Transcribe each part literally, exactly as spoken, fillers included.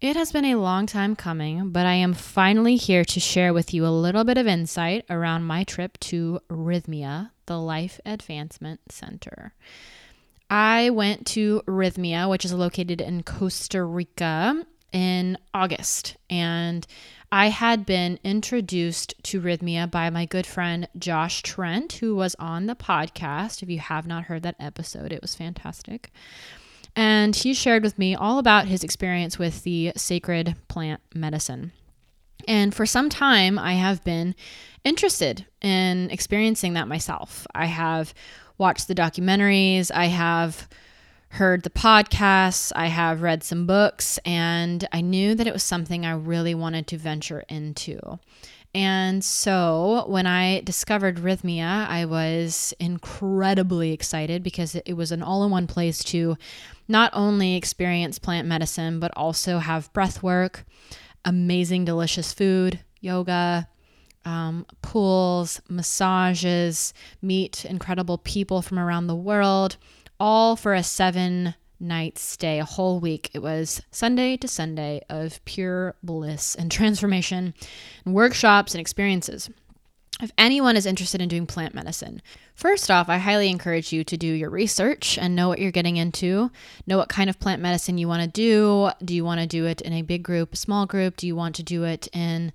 It has been a long time coming, but I am finally here to share with you a little bit of insight around my trip to Rhythmia, the Life Advancement Center. I went to Rhythmia, which is located in Costa Rica, in August, and I had been introduced to Rhythmia by my good friend Josh Trent, who was on the podcast. If you have not heard that episode, it was fantastic. And he shared with me all about his experience with the sacred plant medicine. And for some time, I have been interested in experiencing that myself. I have watched the documentaries, I have heard the podcasts, I have read some books, and I knew that it was something I really wanted to venture into. And so when I discovered Rhythmia, I was incredibly excited because it was an all-in-one place to not only experience plant medicine, but also have breath work, amazing, delicious food, yoga, um, pools, massages, meet incredible people from around the world, all for a seven night stay, a whole week. It was Sunday to Sunday of pure bliss and transformation and workshops and experiences. If anyone is interested in doing plant medicine, first off, I highly encourage you to do your research and know what you're getting into. Know what kind of plant medicine you want to do. Do you want to do it in a big group, a small group? Do you want to do it in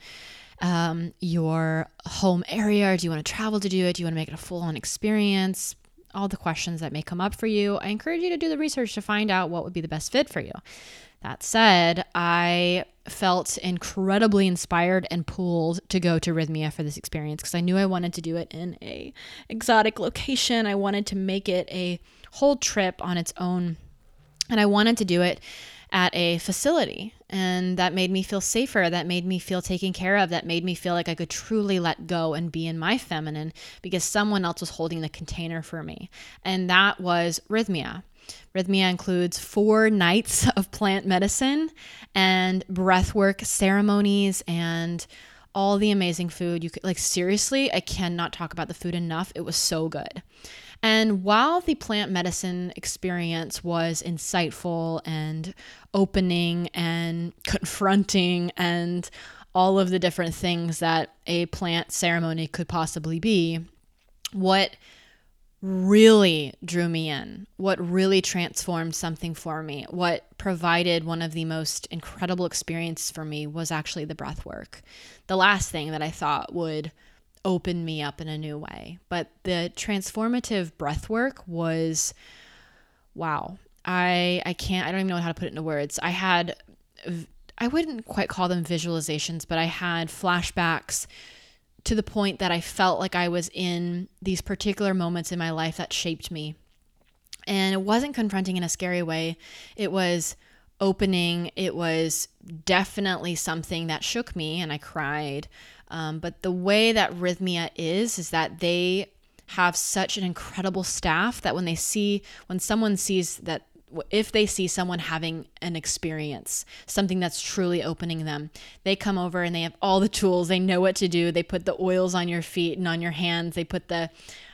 um, your home area? Or do you want to travel to do it? Do you want to make it a full-on experience? All the questions that may come up for you, I encourage you to do the research to find out what would be the best fit for you. That said, I felt incredibly inspired and pulled to go to Rhythmia for this experience because I knew I wanted to do it in a exotic location. I wanted to make it a whole trip on its own, and I wanted to do it at a facility, and that made me feel safer, that made me feel taken care of, that made me feel like I could truly let go and be in my feminine because someone else was holding the container for me, and that was Rhythmia. Rhythmia includes four nights of plant medicine and breathwork ceremonies and all the amazing food. You could, like, seriously, I cannot talk about the food enough. It was so good. And while the plant medicine experience was insightful and opening and confronting and all of the different things that a plant ceremony could possibly be, what really drew me in, what really transformed something for me, what provided one of the most incredible experiences for me was actually the breath work. The last thing that I thought would opened me up in a new way. But the transformative breathwork was, wow, I I can't, I don't even know how to put it into words. I had, I wouldn't quite call them visualizations, but I had flashbacks to the point that I felt like I was in these particular moments in my life that shaped me. And it wasn't confronting in a scary way. It was opening. It was definitely something that shook me and I cried. Um, but the way that Rhythmia is, is that they have such an incredible staff that when they see, when someone sees that, if they see someone having an experience, something that's truly opening them, they come over and they have all the tools. They know what to do. They put the oils on your feet and on your hands. They put the,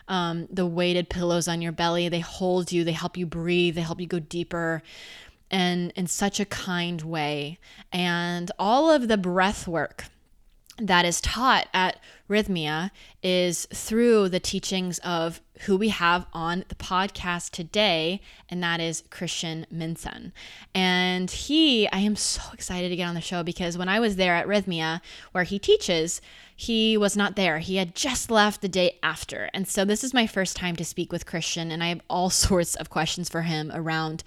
um, the weighted pillows on your belly. They hold you. They help you breathe. They help you go deeper. And in such a kind way. And all of the breath work that is taught at Rhythmia is through the teachings of who we have on the podcast today, and that is Christian Minson. And he, I am so excited to get on the show because when I was there at Rhythmia, where he teaches, he was not there. He had just left the day after. And so this is my first time to speak with Christian, and I have all sorts of questions for him around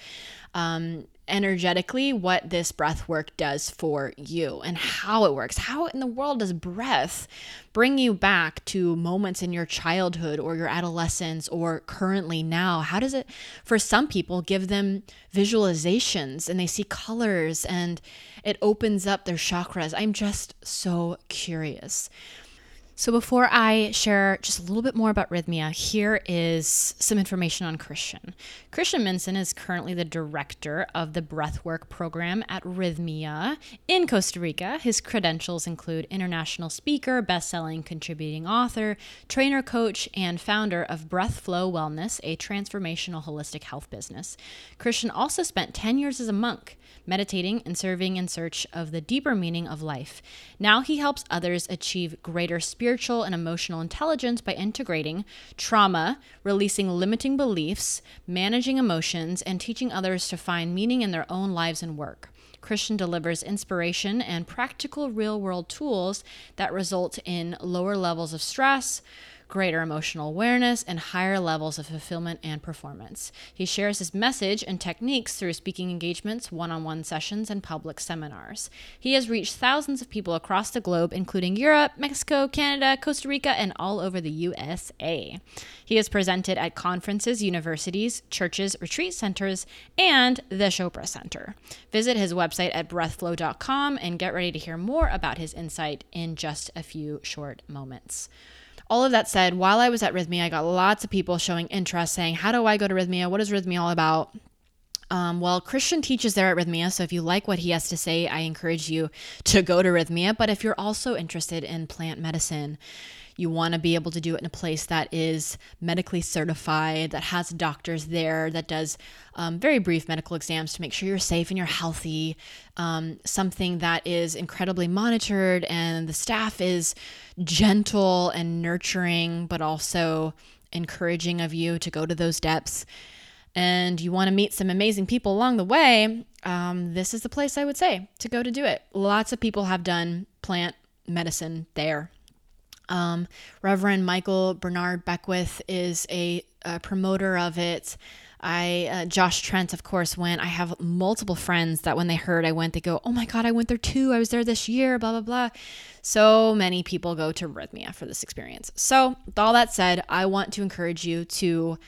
um, energetically what this breath work does for you and how it works. How in the world does breath bring you back to moments in your childhood or your adolescence or currently now? How does it, for some people, give them visualizations and they see colors and it opens up their chakras? I'm just so curious. So before I share just a little bit more about Rhythmia, here is some information on Christian. Christian Minson is currently the director of the Breathwork program at Rhythmia in Costa Rica. His credentials include international speaker, best-selling contributing author, trainer, coach, and founder of Breathflow Wellness, a transformational holistic health business. Christian also spent ten years as a monk, meditating and serving in search of the deeper meaning of life. Now he helps others achieve greater spiritual and emotional intelligence by integrating trauma, releasing limiting beliefs, managing emotions, and teaching others to find meaning in their own lives and work. Christian delivers inspiration and practical real-world tools that result in lower levels of stress, greater emotional awareness, and higher levels of fulfillment and performance. He shares his message and techniques through speaking engagements, one-on-one sessions, and public seminars. He has reached thousands of people across the globe, including Europe, Mexico, Canada, Costa Rica, and all over the U S A. He has presented at conferences, universities, churches, retreat centers, and the Chopra Center. Visit his website at breathflow dot com and get ready to hear more about his insight in just a few short moments. All of that said, while I was at Rhythmia, I got lots of people showing interest saying, how do I go to Rhythmia? What is Rhythmia all about? Um, well, Christian teaches there at Rhythmia, so if you like what he has to say, I encourage you to go to Rhythmia. But if you're also interested in plant medicine, you want to be able to do it in a place that is medically certified, that has doctors there, that does um, very brief medical exams to make sure you're safe and you're healthy, um, something that is incredibly monitored and the staff is gentle and nurturing, but also encouraging of you to go to those depths. And you want to meet some amazing people along the way, um, this is the place I would say to go to do it. Lots of people have done plant medicine there. Um, Reverend Michael Bernard Beckwith is a, a promoter of it. I, uh, Josh Trent, of course, went. I have multiple friends that when they heard I went, they go, oh my God, I went there too. I was there this year, blah, blah, blah. So many people go to Rhythmia for this experience. So with all that said, I want to encourage you to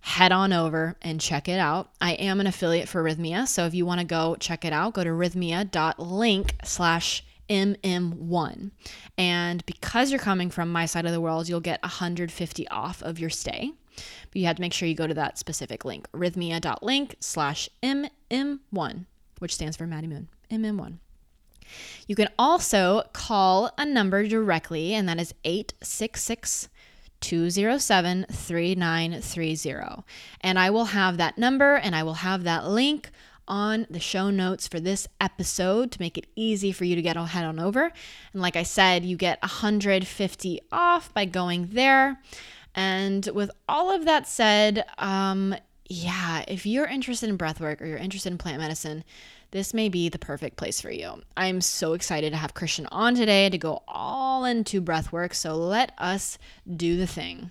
head on over and check it out. I am an affiliate for Rhythmia. So if you want to go check it out, go to rhythmia.link slash M M one. And because you're coming from my side of the world, you'll get one hundred fifty off of your stay. But you have to make sure you go to that specific link, rhythmia.link slash M M one, which stands for Maddie Moon, M M one. You can also call a number directly, and that is eight six six, two zero seven, three nine three zero. And I will have that number and I will have that link on the show notes for this episode to make it easy for you to get all head on over. And like I said, you get one hundred fifty off by going there. And with all of that said, um, yeah, if you're interested in breathwork or you're interested in plant medicine, this may be the perfect place for you. I'm so excited to have Christian on today to go all into breathwork. So let us do the thing.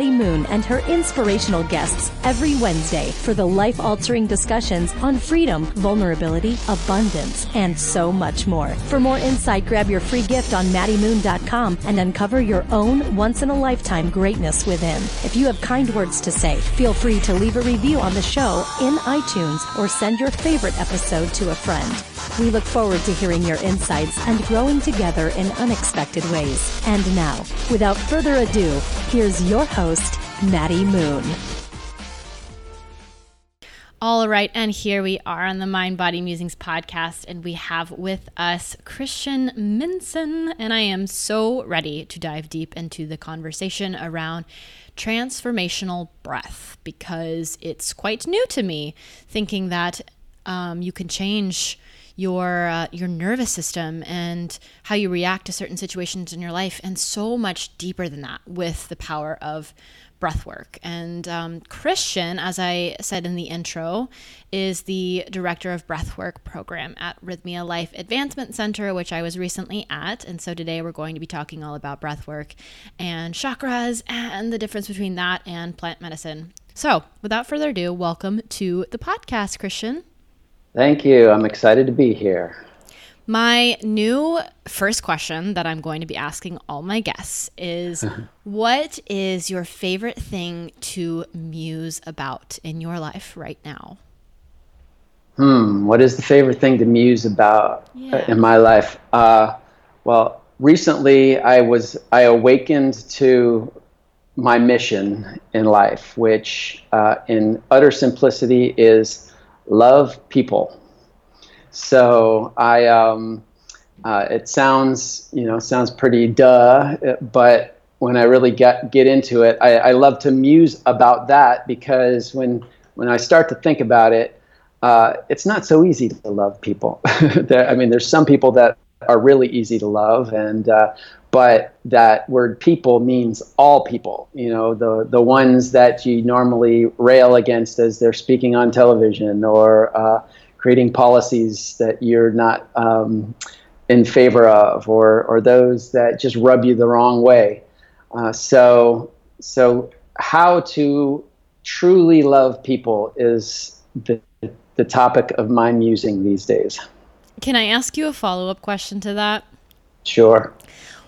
Moon and her inspirational guests every Wednesday for the life-altering discussions on freedom, vulnerability, abundance, and so much more. For more insight, grab your free gift on maddie moon dot com and uncover your own once-in-a-lifetime greatness within. If you have kind words to say, feel free to leave a review on the show in iTunes or send your favorite episode to a friend. We look forward to hearing your insights and growing together in unexpected ways. And now, without further ado, here's your host, Host, Maddie Moon. All right, and here we are on the Mind Body Musings podcast, and we have with us Christian Minson, and I am so ready to dive deep into the conversation around transformational breath because it's quite new to me, thinking that um, you can change your uh, your nervous system and how you react to certain situations in your life, and so much deeper than that with the power of breath work. And um, Christian, as I said in the intro, is the director of breathwork program at Rhythmia Life Advancement Center, which I was recently at. And so today we're going to be talking all about breathwork and chakras and the difference between that and plant medicine. So without further ado, welcome to the podcast, Christian. Thank you. I'm excited to be here. My new first question that I'm going to be asking all my guests is, what is your favorite thing to muse about in your life right now? Hmm, what is the favorite thing to muse about yeah. in my life? Uh, well, recently I was I awakened to my mission in life, which uh, in utter simplicity is love people. So I, um, uh, it sounds, you know, sounds pretty duh, but when I really get get into it, I, I love to muse about that, because when when I start to think about it, uh, it's not so easy to love people. there, I mean, there's some people that are really easy to love, and uh, but that word people means all people. You know, the the ones that you normally rail against as they're speaking on television, or Uh, creating policies that you're not um, in favor of, or or those that just rub you the wrong way. Uh, so so how to truly love people is the the topic of my musing these days. Can I ask you a follow-up question to that? Sure.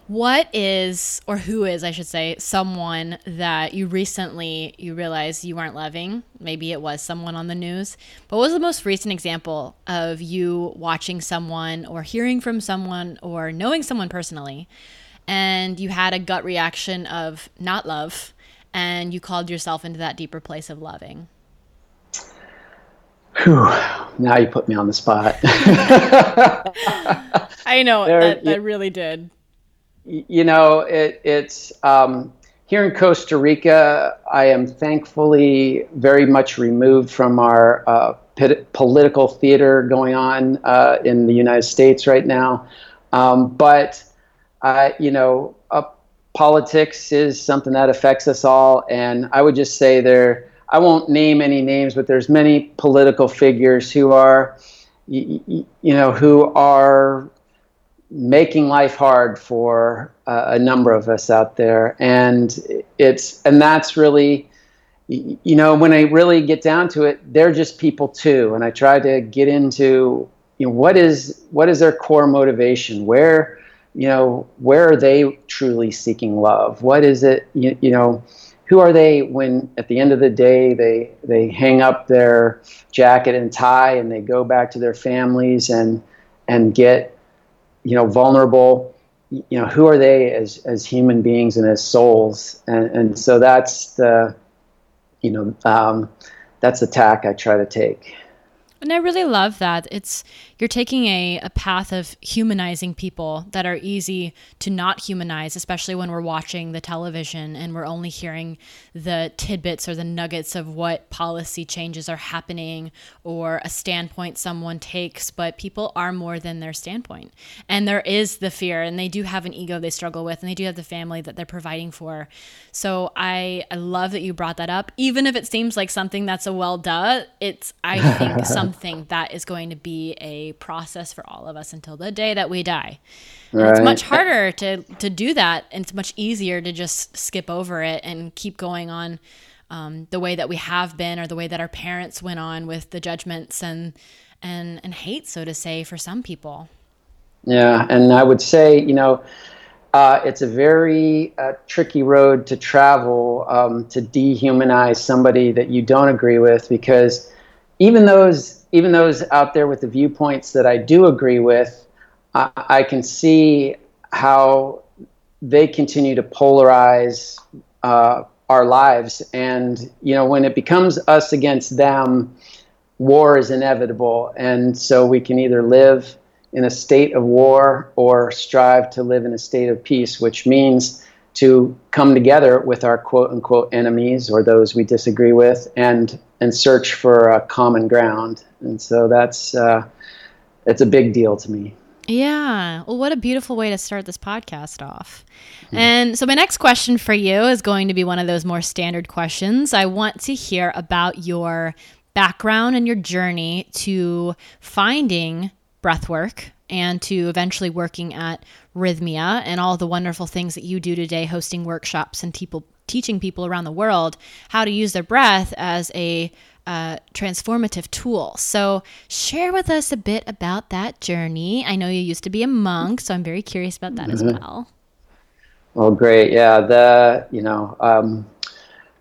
What is, or who is, I should say, someone that you recently, you realized you weren't loving? Maybe it was someone on the news, but what was the most recent example of you watching someone or hearing from someone or knowing someone personally, and you had a gut reaction of not love, and you called yourself into that deeper place of loving? Whew, now you put me on the spot. I know, there, that, that really did. You know, it, it's um, here in Costa Rica, I am thankfully very much removed from our uh, p- political theater going on uh, in the United States right now. Um, but, uh, you know, uh, politics is something that affects us all. And I would just say there, I won't name any names, but there's many political figures who are, y- y- you know, who are making life hard for uh, a number of us out there. And it's, and that's really, you know, when I really get down to it, they're just people too. And I try to get into, you know, what is, what is their core motivation? Where, you know, where are they truly seeking love? What is it, you, you know, who are they when at the end of the day, they, they hang up their jacket and tie and they go back to their families and, and get, you know, vulnerable, you know, who are they as, as human beings and as souls? And, and so that's the, you know, um, that's the tack I try to take. And I really love that. It's, you're taking a, a path of humanizing people that are easy to not humanize, especially when we're watching the television and we're only hearing the tidbits or the nuggets of what policy changes are happening or a standpoint someone takes, but people are more than their standpoint. And there is the fear, and they do have an ego they struggle with, and they do have the family that they're providing for. So I, I love that you brought that up. Even if it seems like something that's a well duh, it's, I think, something Thing that is going to be a process for all of us until the day that we die. Right. It's much harder to to do that, and it's much easier to just skip over it and keep going on um, the way that we have been, or the way that our parents went on with the judgments and and and hate, so to say, for some people. Yeah, and I would say, you know, uh, it's a very uh, tricky road to travel um, to dehumanize somebody that you don't agree with, because Even those, even those out there with the viewpoints that I do agree with, I, I can see how they continue to polarize uh, our lives. And you know, when it becomes us against them, war is inevitable. And so we can either live in a state of war or strive to live in a state of peace, which means to come together with our quote-unquote enemies, or those we disagree with, and and search for a common ground. And so that's uh, it's a big deal to me. Yeah. Well, what a beautiful way to start this podcast off. Mm-hmm. And so my next question for you is going to be one of those more standard questions. I want to hear about your background and your journey to finding breathwork and to eventually working at Rhythmia and all the wonderful things that you do today, hosting workshops and people teaching people around the world how to use their breath as a uh, transformative tool. So share with us a bit about that journey. I know you used to be a monk, so I'm very curious about that mm-hmm. as well. Well, great. Yeah. The, you know, um,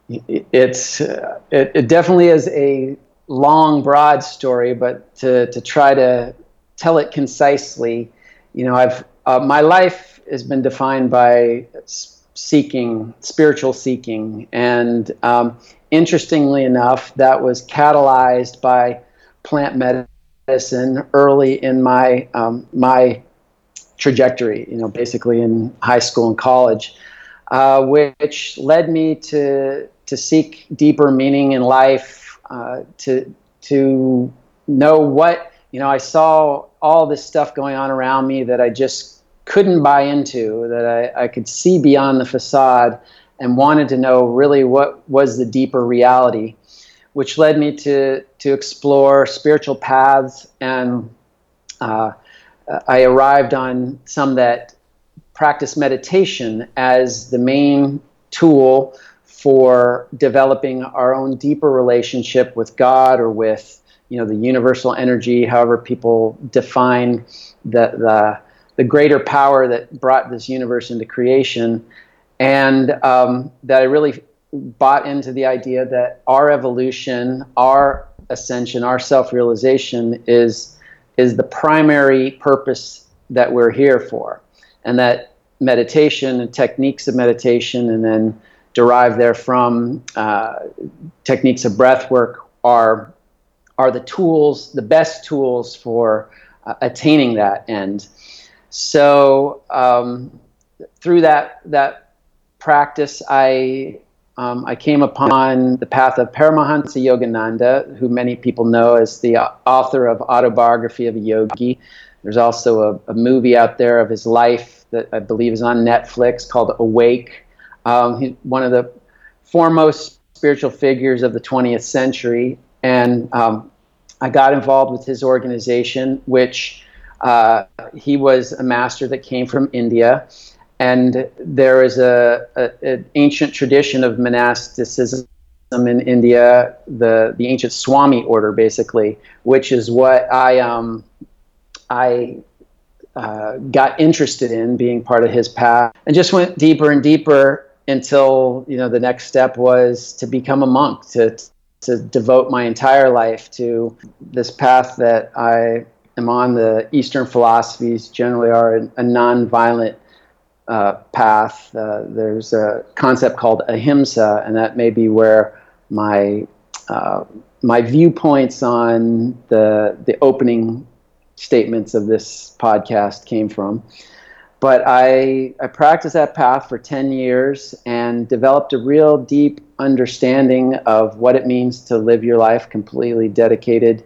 it, it's, uh, it, it definitely is a long, broad story, but to, to try to tell it concisely, you know, I've, uh, my life has been defined by seeking, spiritual seeking. And, um, interestingly enough, that was catalyzed by plant medicine early in my, um, my trajectory, you know, basically in high school and college, uh, which led me to, to seek deeper meaning in life, uh, to, to know what, you know, I saw all this stuff going on around me that I just couldn't buy into, that I, I could see beyond the facade, and wanted to know really what was the deeper reality, which led me to to explore spiritual paths. And uh, I arrived on some that practice meditation as the main tool for developing our own deeper relationship with God, or with, you know, the universal energy, however people define the the the greater power that brought this universe into creation. And um, that I really bought into the idea that our evolution, our ascension, our self-realization is is the primary purpose that we're here for. And that meditation and techniques of meditation, and then derived therefrom uh, techniques of breath work, are, are the tools, the best tools for uh, attaining that end. So um, through that that practice, I um, I came upon the path of Paramahansa Yogananda, who many people know as the author of Autobiography of a Yogi. There's also a, a movie out there of his life that I believe is on Netflix called Awake. Um, he's one of the foremost spiritual figures of the twentieth century, and um, I got involved with his organization, which Uh, he was a master that came from India, and there is a, a an ancient tradition of monasticism in India, the the ancient Swami order, basically, which is what I um I uh, got interested in, being part of his path, and just went deeper and deeper until, you know, the next step was to become a monk, to to devote my entire life to this path that I. I'm on. The Eastern philosophies generally are a, a nonviolent uh, path. Uh, there's a concept called ahimsa, and that may be where my uh, my viewpoints on the the opening statements of this podcast came from. But I I practiced that path for ten years and developed a real deep understanding of what it means to live your life completely dedicated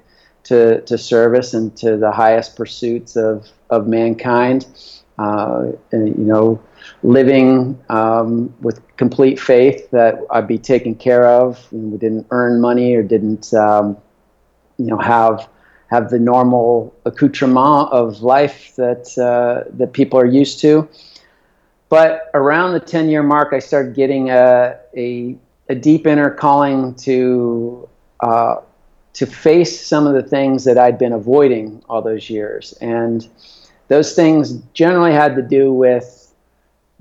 To, to service and to the highest pursuits of, of mankind, uh, and, you know, living um, with complete faith that I'd be taken care of, and we didn't earn money or didn't, um, you know, have have the normal accoutrement of life that uh, that people are used to. But around the ten-year mark, I started getting a a, a deep inner calling to. Uh, to face some of the things that I'd been avoiding all those years. And those things generally had to do with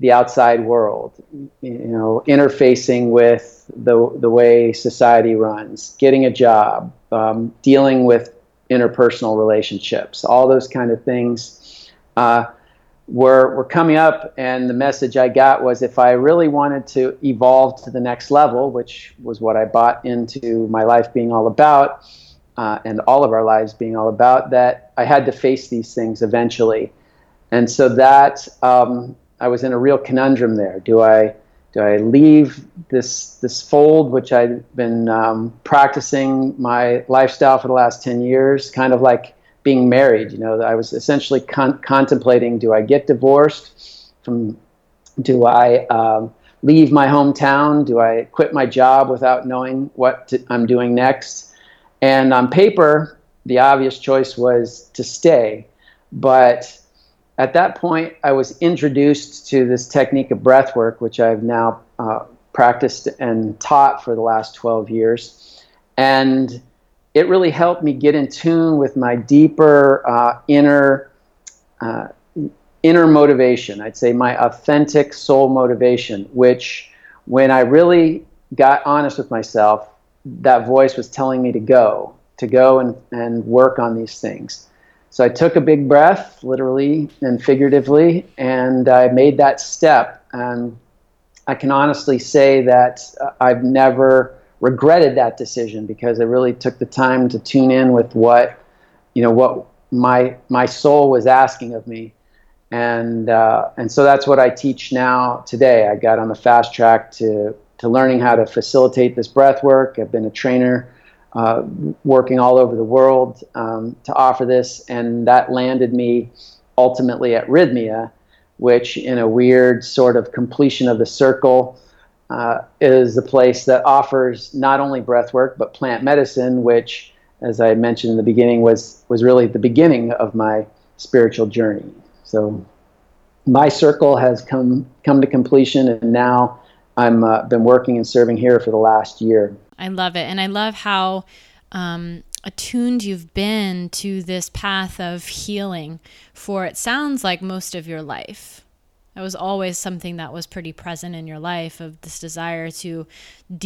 the outside world, you know, interfacing with the the way society runs, getting a job, um, dealing with interpersonal relationships, all those kind of things uh, were, were coming up. And the message I got was, if I really wanted to evolve to the next level, which was what I bought into my life being all about, uh, and all of our lives being all about, that I had to face these things eventually. And so that um, I was in a real conundrum there. Do I do I leave this this fold, which I've been um, practicing my lifestyle for the last ten years, kind of like being married. You know, I was essentially con- contemplating: do I get divorced? From, do I um, leave my hometown? Do I quit my job without knowing what to, I'm doing next? And on paper, the obvious choice was to stay, but at that point, I was introduced to this technique of breath work, which I've now uh, practiced and taught for the last twelve years. And it really helped me get in tune with my deeper uh, inner uh, inner motivation. I'd say my authentic soul motivation, which when I really got honest with myself, that voice was telling me to go, to go and, and work on these things. So I took a big breath, literally and figuratively, and I made that step. And I can honestly say that I've never regretted that decision, because I really took the time to tune in with what, you know, what my my soul was asking of me. And uh, and so that's what I teach now today. I got on the fast track to to learning how to facilitate this breath work. I've been a trainer, Uh, working all over the world um, to offer this, and that landed me ultimately at Rhythmia, which in a weird sort of completion of the circle uh, is the place that offers not only breath work but plant medicine, which, as I mentioned in the beginning, was was really the beginning of my spiritual journey. So my circle has come come to completion, and now I'm uh, been working and serving here for the last year. I love it. And I love how um, attuned you've been to this path of healing for, it sounds like, most of your life. That was always something that was pretty present in your life, of this desire to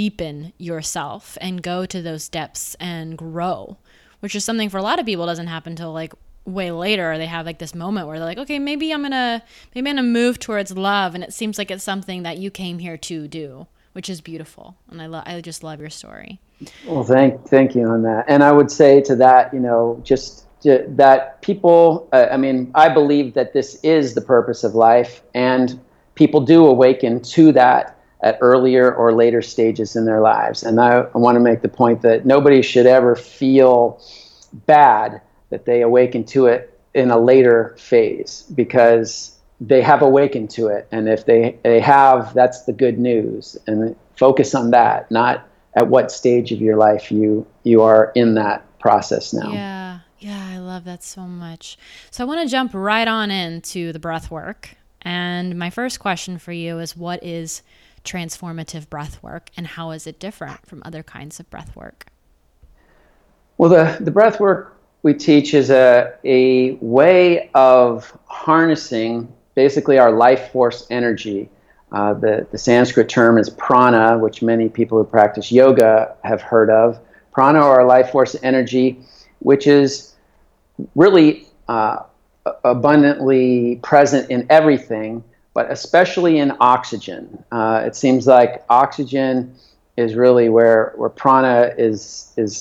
deepen yourself and go to those depths and grow, which is something for a lot of people doesn't happen till like way later. They have like this moment where they're like, okay, maybe I'm going to, maybe I'm going to move towards love. And it seems like it's something that you came here to do, which is beautiful. And I love, I just love your story. Well, thank, thank you on that. And I would say to that, you know, just to, that people, uh, I mean, I believe that this is the purpose of life, and people do awaken to that at earlier or later stages in their lives. And I, I want to make the point that nobody should ever feel bad that they awaken to it in a later phase, because they have awakened to it. And if they, they have, that's the good news. And focus on that, not at what stage of your life you, you are in that process now. Yeah. Yeah. I love that so much. So I want to jump right on into the breath work. And my first question for you is, what is transformative breath work, and how is it different from other kinds of breath work? Well, the, the breath work we teach is a, a way of harnessing basically our life force energy. Uh, the, the Sanskrit term is prana, which many people who practice yoga have heard of. Prana, or life force energy, which is really uh, abundantly present in everything, but especially in oxygen. Uh, it seems like oxygen is really where, where prana is, is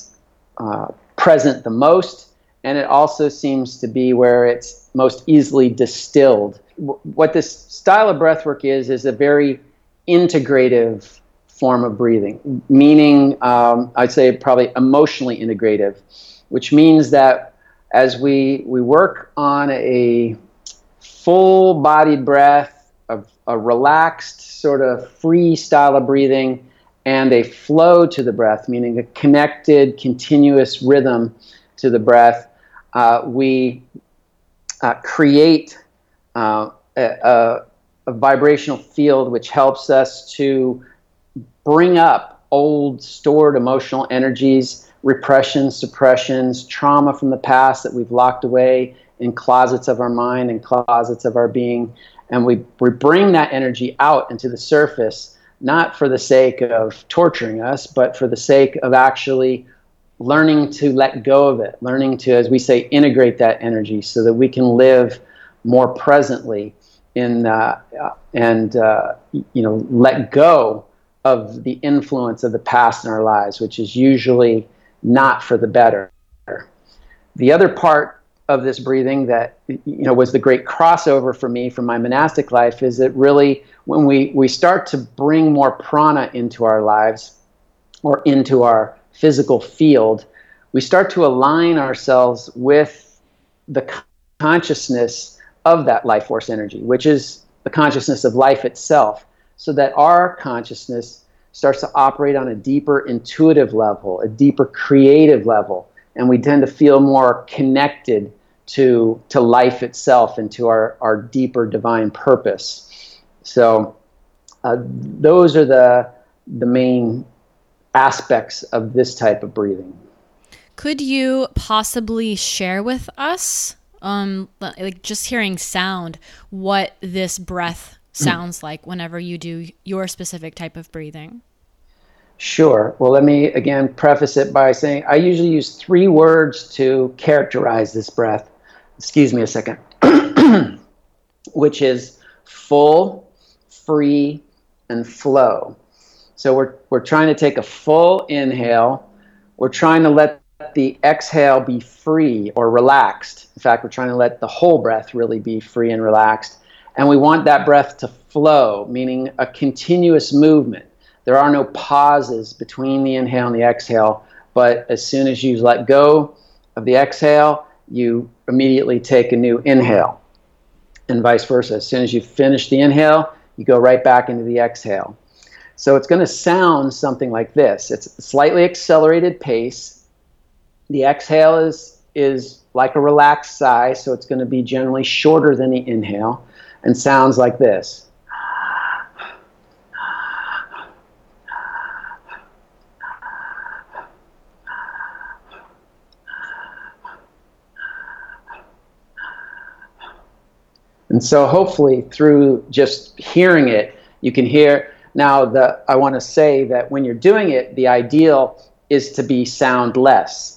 uh, present the most, and it also seems to be where it's most easily distilled. What this style of breathwork is, is a very integrative form of breathing, meaning um, I'd say probably emotionally integrative, which means that as we we work on a full-bodied breath, a, a relaxed sort of free style of breathing, and a flow to the breath, meaning a connected, continuous rhythm to the breath, uh, we uh, create Uh, a, a vibrational field which helps us to bring up old stored emotional energies, repressions, suppressions, trauma from the past that we've locked away in closets of our mind and closets of our being. And we, we bring that energy out into the surface, not for the sake of torturing us, but for the sake of actually learning to let go of it, learning to, as we say, integrate that energy so that we can live more presently in uh, and uh, you know, let go of the influence of the past in our lives, which is usually not for the better. The other part of this breathing that, you know, was the great crossover for me from my monastic life is that really when we we start to bring more prana into our lives or into our physical field, we start to align ourselves with the consciousness of that life force energy, which is the consciousness of life itself, so that our consciousness starts to operate on a deeper intuitive level, a deeper creative level, and we tend to feel more connected to to life itself and to our, our deeper divine purpose. So uh, those are the the main aspects of this type of breathing. Could you possibly share with us, um, like just hearing sound, what this breath sounds like whenever you do your specific type of breathing? Sure. Well, let me again preface it by saying I usually use three words to characterize this breath. Excuse me a second. Which is full, free, and flow. So we're we're trying to take a full inhale. We're trying to let the exhale be free or relaxed. In fact, we're trying to let the whole breath really be free and relaxed. And we want that breath to flow, meaning a continuous movement. There are no pauses between the inhale and the exhale, but as soon as you let go of the exhale, you immediately take a new inhale, and vice versa. As soon as you finish the inhale, you go right back into the exhale. So it's going to sound something like this. It's a slightly accelerated pace. The exhale is is like a relaxed sigh, so it's going to be generally shorter than the inhale, and sounds like this. And so hopefully through just hearing it, you can hear. Now, the I want to say that when you're doing it, the ideal is to be soundless.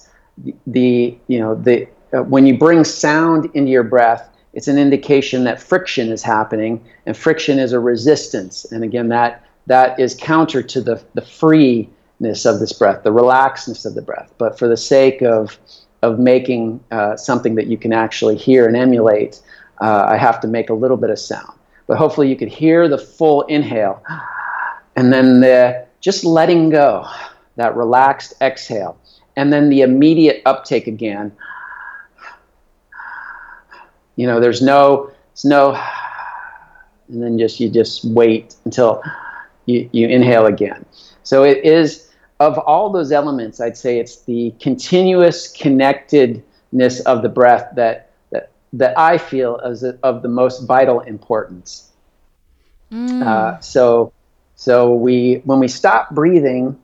The you know the uh, when you bring sound into your breath, it's an indication that friction is happening, and friction is a resistance. And again, that that is counter to the the freeness of this breath, the relaxedness of the breath. But for the sake of of making uh, something that you can actually hear and emulate, uh, I have to make a little bit of sound. But hopefully, you could hear the full inhale, and then the just letting go, that relaxed exhale. And then the immediate uptake again. You know, there's no, there's no, and then just you just wait until you, you inhale again. So it is, of all those elements, I'd say it's the continuous connectedness of the breath that that, that I feel is of the most vital importance. Mm. Uh, so, so we when we stop breathing,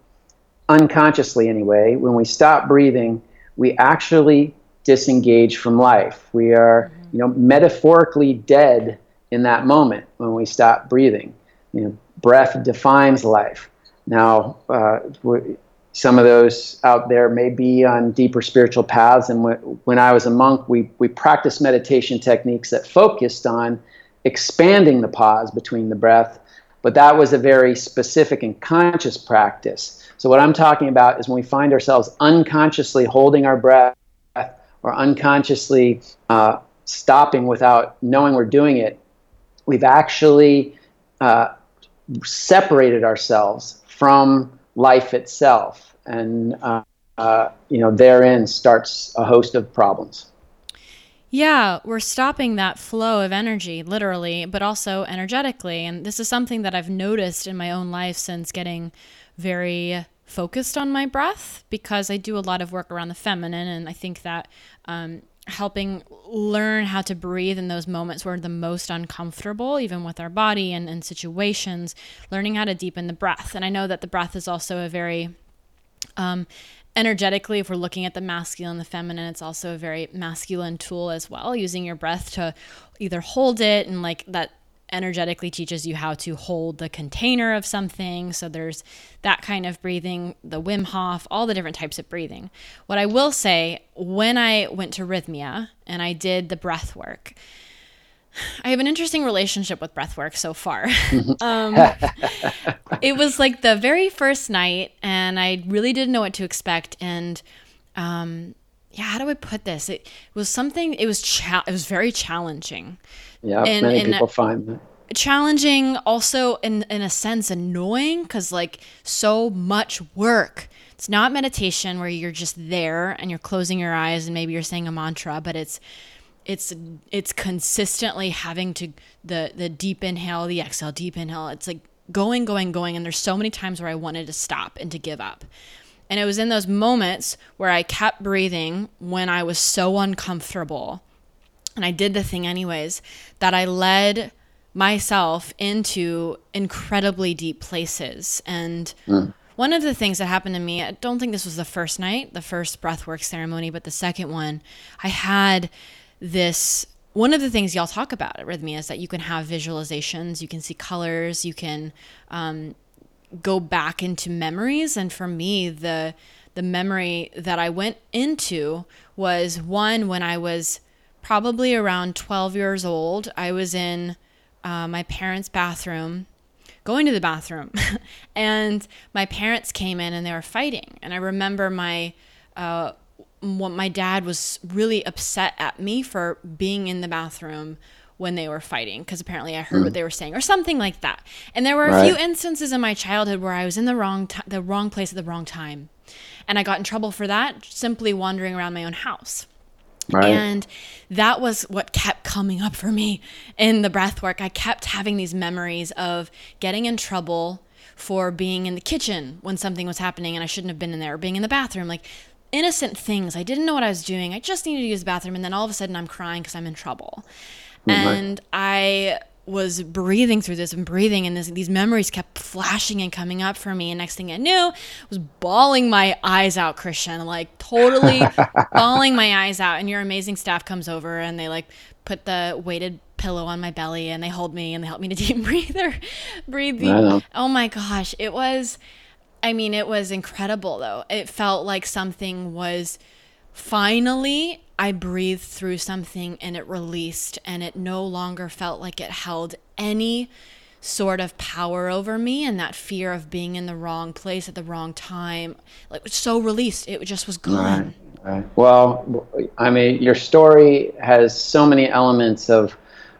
unconsciously anyway, when we stop breathing, we actually disengage from life. We are, you know, metaphorically dead in that moment when we stop breathing. You know, breath defines life. Now, uh, some of those out there may be on deeper spiritual paths, and when I was a monk, we, we practiced meditation techniques that focused on expanding the pause between the breath, but that was a very specific and conscious practice. So what I'm talking about is when we find ourselves unconsciously holding our breath or unconsciously uh, stopping without knowing we're doing it, we've actually uh, separated ourselves from life itself. And, uh, uh, you know, therein starts a host of problems. Yeah, we're stopping that flow of energy, literally, but also energetically. And this is something that I've noticed in my own life since getting very focused on my breath, because I do a lot of work around the feminine. And I think that um, helping learn how to breathe in those moments where we're the most uncomfortable, even with our body and, and situations, learning how to deepen the breath. And I know that the breath is also a very... Um, energetically, if we're looking at the masculine, the feminine, it's also a very masculine tool as well, using your breath to either hold it, and like that energetically teaches you how to hold the container of something. So there's that kind of breathing, the Wim Hof, all the different types of breathing. What I will say, when I went to Rhythmia and I did the breath work, I have an interesting relationship with breathwork so far. um, it was like the very first night, and I really didn't know what to expect. And um, yeah, how do I put this? It was something. It was cha- it was very challenging. Yeah, and, many and people uh, find that challenging, also in in a sense annoying, because like so much work. It's not meditation where you're just there and you're closing your eyes and maybe you're saying a mantra, but it's it's it's consistently having to the the deep inhale, the exhale, deep inhale. It's like going, going, going. And there's so many times where I wanted to stop and to give up. And it was in those moments where I kept breathing when I was so uncomfortable, and I did the thing anyways, that I led myself into incredibly deep places. And mm. one of the things that happened to me, I don't think this was the first night, the first breathwork ceremony, but the second one, I had this, one of the things y'all talk about at Rhythmia is that you can have visualizations, you can see colors, you can um, go back into memories. And for me, the the memory that I went into was one when I was probably around twelve years old. I was in uh, my parents' bathroom, going to the bathroom, and my parents came in and they were fighting. And I remember my uh, what my dad was really upset at me for being in the bathroom when they were fighting, because apparently I heard mm. what they were saying or something like that. And there were right. a few instances in my childhood where I was in the wrong t- the wrong place at the wrong time. And I got in trouble for that, simply wandering around my own house. Right. And that was what kept coming up for me in the breath work. I kept having these memories of getting in trouble for being in the kitchen when something was happening and I shouldn't have been in there, or being in the bathroom, like innocent things. I didn't know what I was doing. I just needed to use the bathroom. And then all of a sudden I'm crying because I'm in trouble. And I was breathing through this and breathing, and this, these memories kept flashing and coming up for me. And next thing I knew, I was bawling my eyes out, Christian, like totally bawling my eyes out. And your amazing staff comes over and they like put the weighted pillow on my belly and they hold me and they help me to deep breather, breathe. Deep. Oh my gosh. It was, I mean, it was incredible though. It felt like something was finally, I breathed through something and it released, and it no longer felt like it held any sort of power over me, and that fear of being in the wrong place at the wrong time, like, so released. It just was gone. Right, right. Well, I mean, your story has so many elements of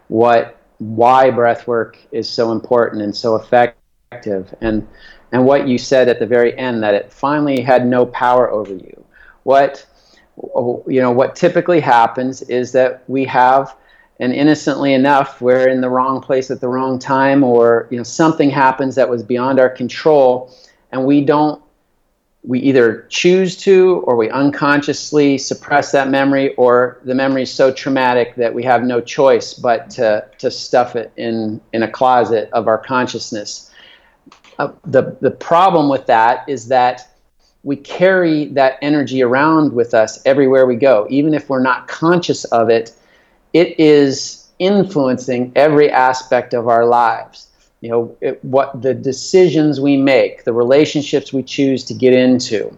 what, why breathwork is so important and so effective, and and what you said at the very end, that it finally had no power over you. What You know, what typically happens is that we have, and innocently enough, we're in the wrong place at the wrong time, or, you know, something happens that was beyond our control, and we don't, we either choose to, or we unconsciously suppress that memory, or the memory is so traumatic that we have no choice but to, to stuff it in, in a closet of our consciousness. Uh, the, the problem with that is that we carry that energy around with us everywhere we go. Even if we're not conscious of it, it is influencing every aspect of our lives. You know, it, what the decisions we make, the relationships we choose to get into,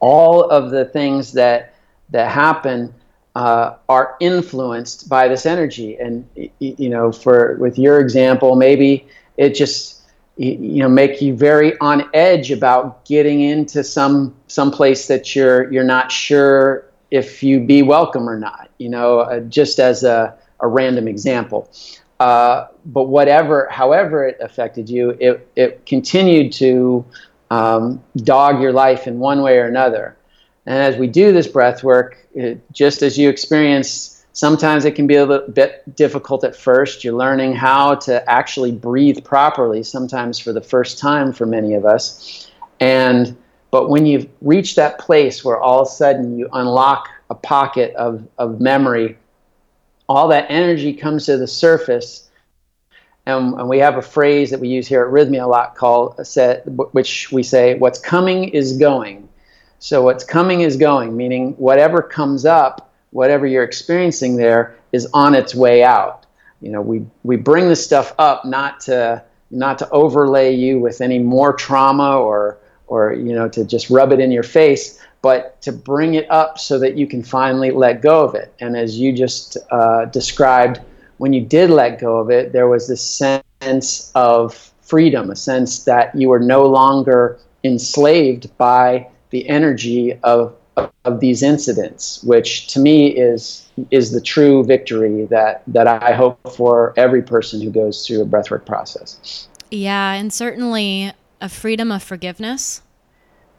all of the things that that happen uh, are influenced by this energy. And you know, for with your example, maybe it just, you know, make you very on edge about getting into some some place that you're you're not sure if you be welcome or not, you know, uh, just as a, a random example. Uh, but whatever, however it affected you, it, it continued to um, dog your life in one way or another. And as we do this breath work, it, just as you experience, sometimes it can be a little bit difficult at first. You're learning how to actually breathe properly, sometimes for the first time for many of us. And but when you've reached that place where all of a sudden you unlock a pocket of, of memory, all that energy comes to the surface. And, and we have a phrase that we use here at Rhythmia a lot called, which we say, what's coming is going. So what's coming is going, meaning whatever comes up, whatever you're experiencing there is on its way out. You know, we, we bring this stuff up not to not to overlay you with any more trauma or or you know, to just rub it in your face, but to bring it up so that you can finally let go of it. And as you just uh, described, when you did let go of it, there was this sense of freedom, a sense that you were no longer enslaved by the energy of of these incidents, which to me is is the true victory that that I hope for every person who goes through a breathwork process. Yeah, and certainly a freedom of forgiveness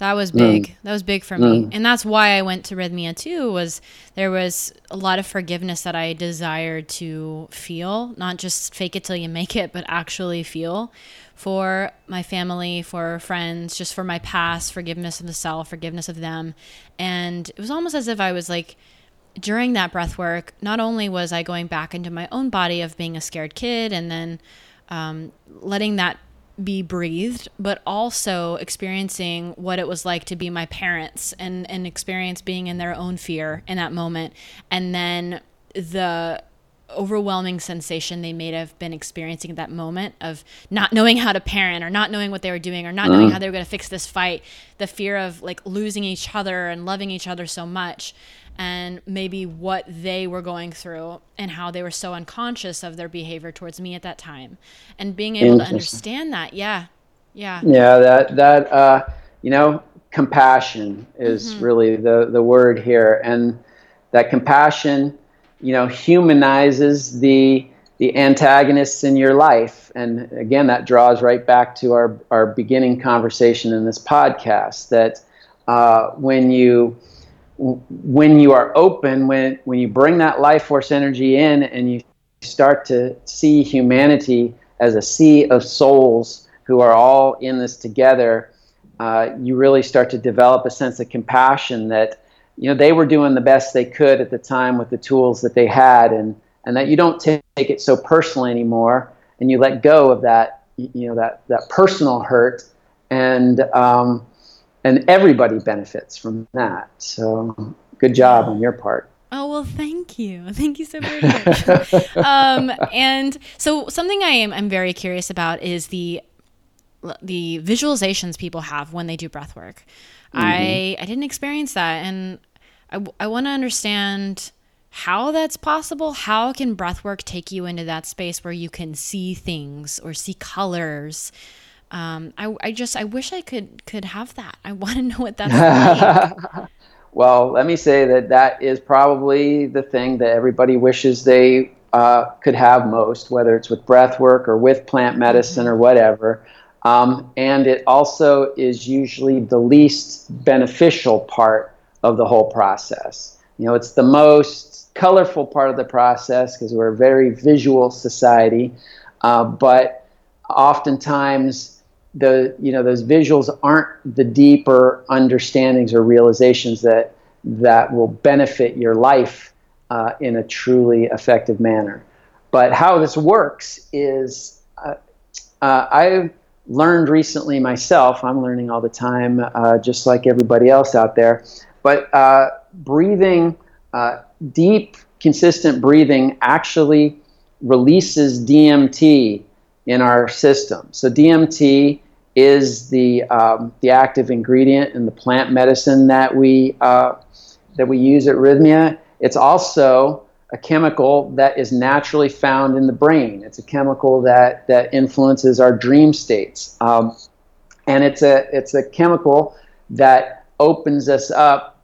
That was big. Mm. That was big for mm. me. And that's why I went to Rhythmia too, was there was a lot of forgiveness that I desired to feel, not just fake it till you make it, but actually feel for my family, for friends, just for my past, forgiveness of the self, forgiveness of them. And it was almost as if I was like, during that breath work, not only was I going back into my own body of being a scared kid and then um, letting that be breathed, but also experiencing what it was like to be my parents and, and experience being in their own fear in that moment. And then the overwhelming sensation they may have been experiencing at that moment of not knowing how to parent or not knowing what they were doing or not mm. knowing how they were going to fix this fight, the fear of like losing each other and loving each other so much, and maybe what they were going through and how they were so unconscious of their behavior towards me at that time, and being able to understand that. Yeah. Yeah. Yeah. That, that, uh, you know, compassion is mm-hmm. really the, the word here. And that compassion, you know, humanizes the the antagonists in your life. And again, that draws right back to our, our beginning conversation in this podcast, that uh, when you when you are open, when when you bring that life force energy in and you start to see humanity as a sea of souls who are all in this together, uh, you really start to develop a sense of compassion that, you know, they were doing the best they could at the time with the tools that they had, and, and that you don't take it so personally anymore, and you let go of that, you know, that, that personal hurt, and um, and everybody benefits from that. So good job on your part. Oh, well, thank you. Thank you so very much. um, and so something I am I'm very curious about is the the visualizations people have when they do breath work. Mm-hmm. I, I didn't experience that, and I, I want to understand how that's possible. How can breathwork take you into that space where you can see things or see colors? Um, I, I just I wish I could could have that. I want to know what that's like. Well, let me say that that is probably the thing that everybody wishes they uh, could have most, whether it's with breathwork or with plant medicine mm-hmm. or whatever. Um, and it also is usually the least beneficial part of the whole process. You know, it's the most colorful part of the process because we're a very visual society. Uh, but oftentimes, the you know those visuals aren't the deeper understandings or realizations that that will benefit your life uh, in a truly effective manner. But how this works is uh, uh, I've learned recently myself. I'm learning all the time, uh, just like everybody else out there. But uh, breathing, uh, deep, consistent breathing actually releases D M T in our system. So D M T is the um, the active ingredient in the plant medicine that we uh, that we use at Rhythmia. It's also a chemical that is naturally found in the brain. It's a chemical that, that influences our dream states. Um, and it's a it's a chemical that opens us up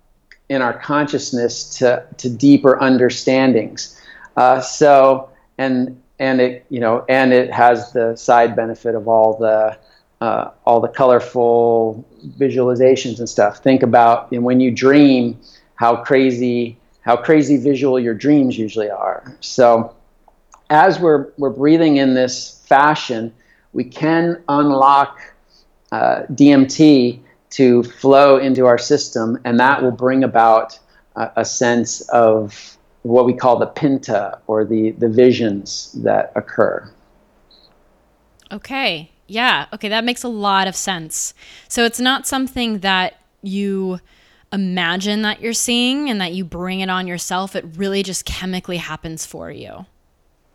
in our consciousness to, to deeper understandings. Uh, so and and it you know and it has the side benefit of all the uh, all the colorful visualizations and stuff. Think about, you know, when you dream, how crazy how crazy visual your dreams usually are. So as we're we're breathing in this fashion, we can unlock uh, D M T to flow into our system, and that will bring about uh, a sense of what we call the pinta, or the, the visions that occur. Okay, yeah, okay, that makes a lot of sense. So it's not something that you imagine that you're seeing and that you bring it on yourself. It really just chemically happens for you.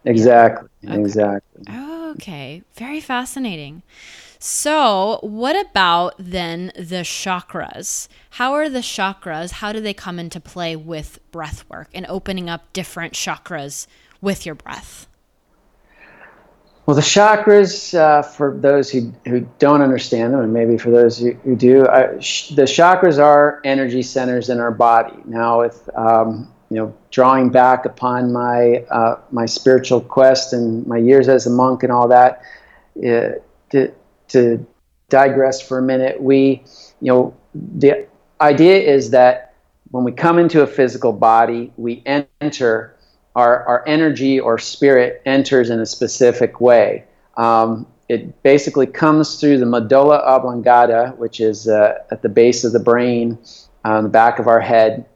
Exactly. Okay. Exactly. Okay. Very fascinating. So what about then the chakras? How are the chakras? How do they come into play with breath work and opening up different chakras with your breath? Well, the chakras, uh, for those who, who don't understand them, and maybe for those who, who do, uh, sh- the chakras are energy centers in our body. Now, with um, you know, drawing back upon my uh, my spiritual quest and my years as a monk and all that, uh, to to digress for a minute, we you know the idea is that when we come into a physical body, we enter, our, our energy or spirit enters in a specific way. Um, it basically comes through the medulla oblongata, which is uh, at the base of the brain, on the back of our head,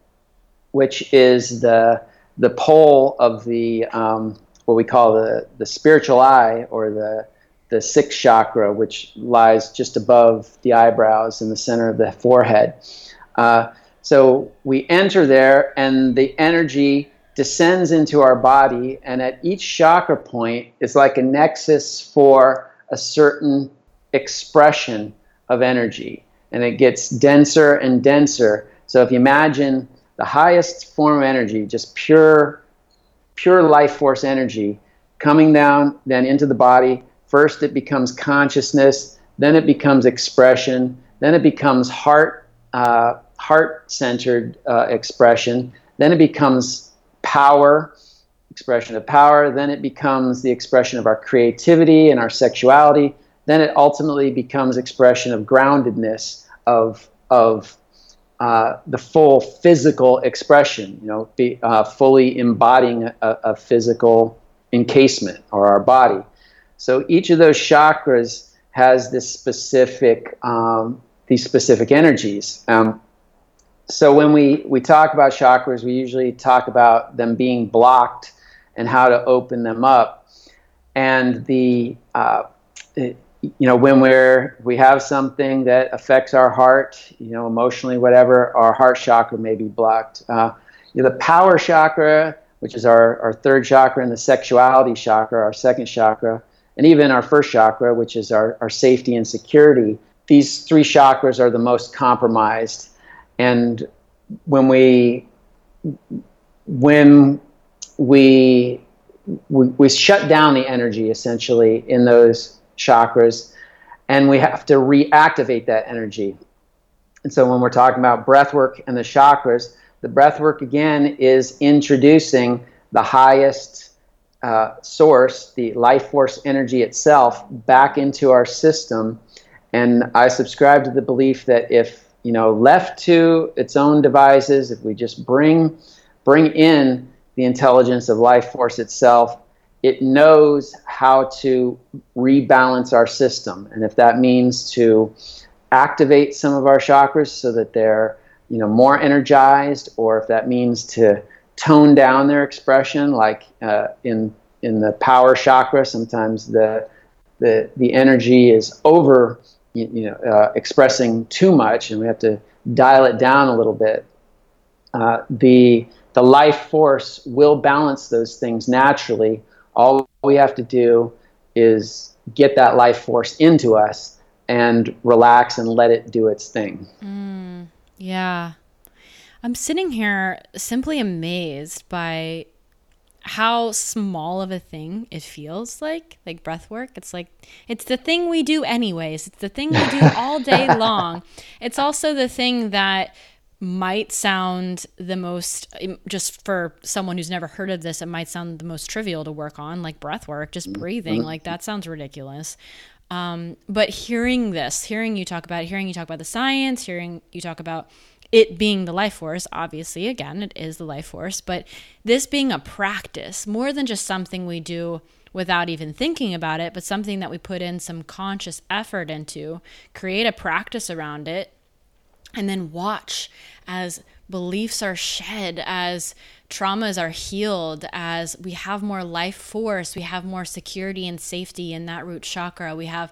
which is the the pole of the um, what we call the, the spiritual eye, or the the sixth chakra, which lies just above the eyebrows in the center of the forehead. Uh, so we enter there, and the energy descends into our body, and at each chakra point is like a nexus for a certain expression of energy, and it gets denser and denser. So if you imagine the highest form of energy, just pure pure life force energy, coming down then into the body, first it becomes consciousness, then it becomes expression, then it becomes heart, uh, heart-centered uh, expression, then it becomes power, expression of power, then it becomes the expression of our creativity and our sexuality, then it ultimately becomes expression of groundedness, of of Uh, the full physical expression, you know, be, uh, fully embodying a, a physical encasement or our body. So each of those chakras has this specific, um, these specific energies. Um, so when we, we talk about chakras, we usually talk about them being blocked and how to open them up. And the, uh, it, you know, when we're, we have something that affects our heart, you know, emotionally, whatever, our heart chakra may be blocked. Uh, you know, the power chakra, which is our, our third chakra, and the sexuality chakra, our second chakra, and even our first chakra, which is our, our safety and security. These three chakras are the most compromised. And when we, when we, we, we shut down the energy essentially in those chakras, and we have to reactivate that energy. And so when we're talking about breath work and the chakras, the breath work again is introducing the highest uh, source, the life force energy itself, back into our system. And I subscribe to the belief that if, you know, left to its own devices, if we just bring bring in the intelligence of life force itself, it knows how to rebalance our system. And if that means to activate some of our chakras so that they're, you know, more energized, or if that means to tone down their expression, like uh, in in the power chakra, sometimes the the the energy is over, you, you know, uh, expressing too much, and we have to dial it down a little bit. Uh, the the life force will balance those things naturally. All we have to do is get that life force into us and relax and let it do its thing. Mm, yeah. I'm sitting here simply amazed by how small of a thing it feels like, like breath work. It's like, it's the thing we do anyways. It's the thing we do all day long. It's also the thing that might sound the most, just for someone who's never heard of this, it might sound the most trivial to work on, like breath work, just breathing, like that sounds ridiculous. Um, but hearing this, hearing you talk about it, hearing you talk about the science, hearing you talk about it being the life force, obviously, again, it is the life force, but this being a practice, more than just something we do without even thinking about it, but something that we put in some conscious effort into, create a practice around it, and then watch as beliefs are shed, as traumas are healed, as we have more life force, we have more security and safety in that root chakra, we have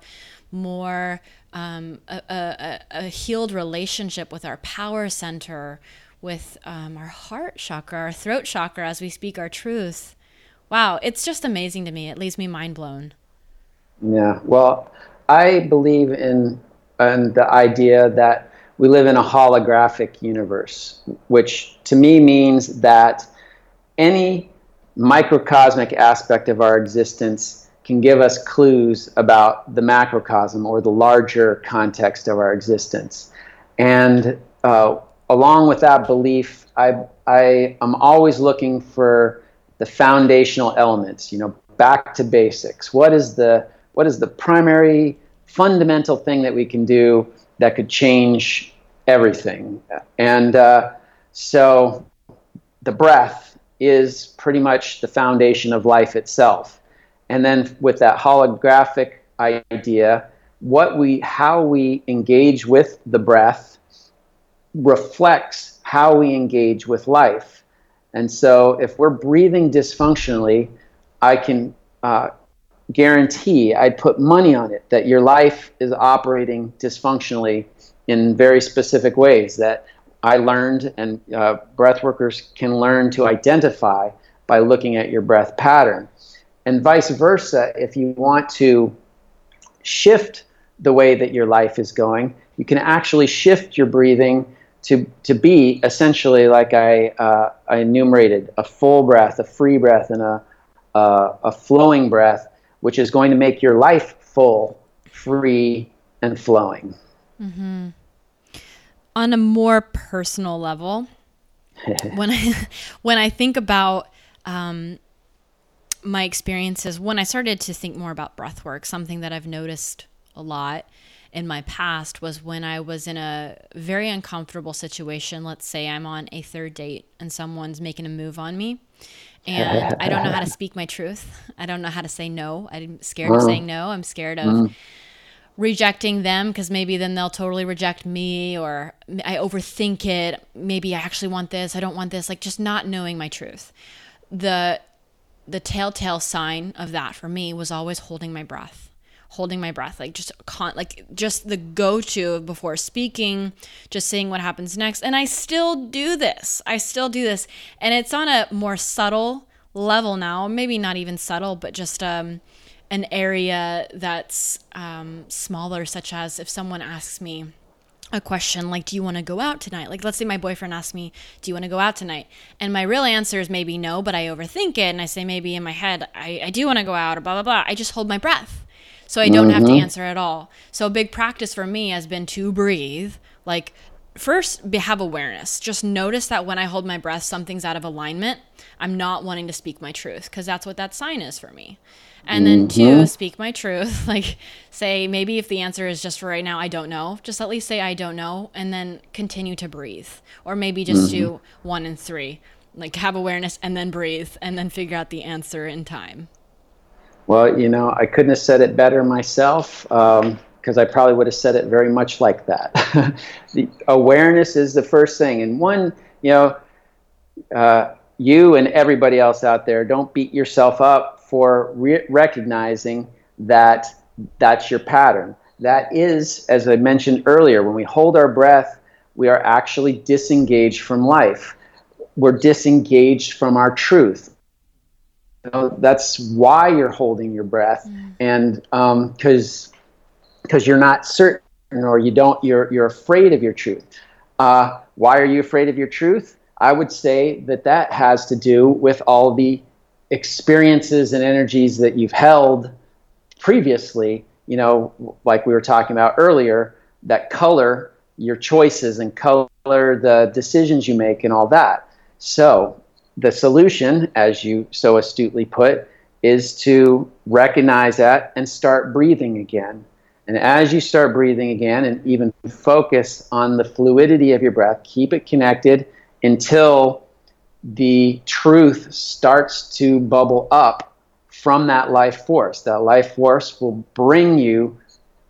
more um, a, a, a healed relationship with our power center, with um, our heart chakra, our throat chakra, as we speak our truth. Wow, it's just amazing to me. It leaves me mind blown. Yeah, well, I believe in, in the idea that we live in a holographic universe, which to me means that any microcosmic aspect of our existence can give us clues about the macrocosm or the larger context of our existence. And uh, along with that belief, I, I am always looking for the foundational elements, you know, back to basics. What is the, what is the primary fundamental thing that we can do that could change everything. And uh, so the breath is pretty much the foundation of life itself. And then with that holographic idea, what we, how we engage with the breath reflects how we engage with life. And so if we're breathing dysfunctionally, I can uh, guarantee, I'd put money on it, that your life is operating dysfunctionally in very specific ways that I learned, and uh, breathworkers can learn to identify by looking at your breath pattern. And vice versa, if you want to shift the way that your life is going, you can actually shift your breathing to to be essentially like I, uh, I enumerated, a full breath, a free breath, and a, uh, a flowing breath, which is going to make your life full, free, and flowing. Mm-hmm. On a more personal level, when I when I think about um, my experiences, when I started to think more about breath work, something that I've noticed a lot in my past was when I was in a very uncomfortable situation. Let's say I'm on a third date and someone's making a move on me, and I don't know how to speak my truth. I don't know how to say no. I'm scared of saying no. I'm scared of rejecting them, because maybe then they'll totally reject me, or I overthink it. Maybe I actually want this, I don't want this, like just not knowing my truth. The the telltale sign of that for me was always holding my breath, holding my breath, like just con- like just the go-to before speaking, just seeing what happens next. And I still do this. I still do this. And it's on a more subtle level now, maybe not even subtle, but just um, an area that's um, smaller, such as if someone asks me a question like, do you want to go out tonight? Like, let's say my boyfriend asks me, do you want to go out tonight? And my real answer is maybe no, but I overthink it. And I say maybe in my head, I, I do want to go out, or blah, blah, blah. I just hold my breath, so I don't mm-hmm. have to answer at all. So a big practice for me has been to breathe. Like, first, be, have awareness. Just notice that when I hold my breath, something's out of alignment. I'm not wanting to speak my truth, because that's what that sign is for me. And then mm-hmm. two, speak my truth. Like, say, maybe if the answer is just for right now, I don't know, just at least say I don't know, and then continue to breathe. Or maybe just mm-hmm. do one and three, like have awareness and then breathe, and then figure out the answer in time. Well, you know, I couldn't have said it better myself, um, because I probably would have said it very much like that. The awareness is the first thing. And one, you know, uh, you and everybody else out there, don't beat yourself up for re- recognizing that that's your pattern. That is, as I mentioned earlier, when we hold our breath, we are actually disengaged from life. We're disengaged from our truth. So that's why you're holding your breath, mm. and um, because because you're not certain, or you don't you're you're afraid of your truth. Uh, why are you afraid of your truth? I would say that that has to do with all the experiences and energies that you've held previously, you know, like we were talking about earlier, that color your choices and color the decisions you make and all that. So the solution, as you so astutely put, is to recognize that and start breathing again. And as you start breathing again, and even focus on the fluidity of your breath, keep it connected until the truth starts to bubble up from that life force. That life force will bring you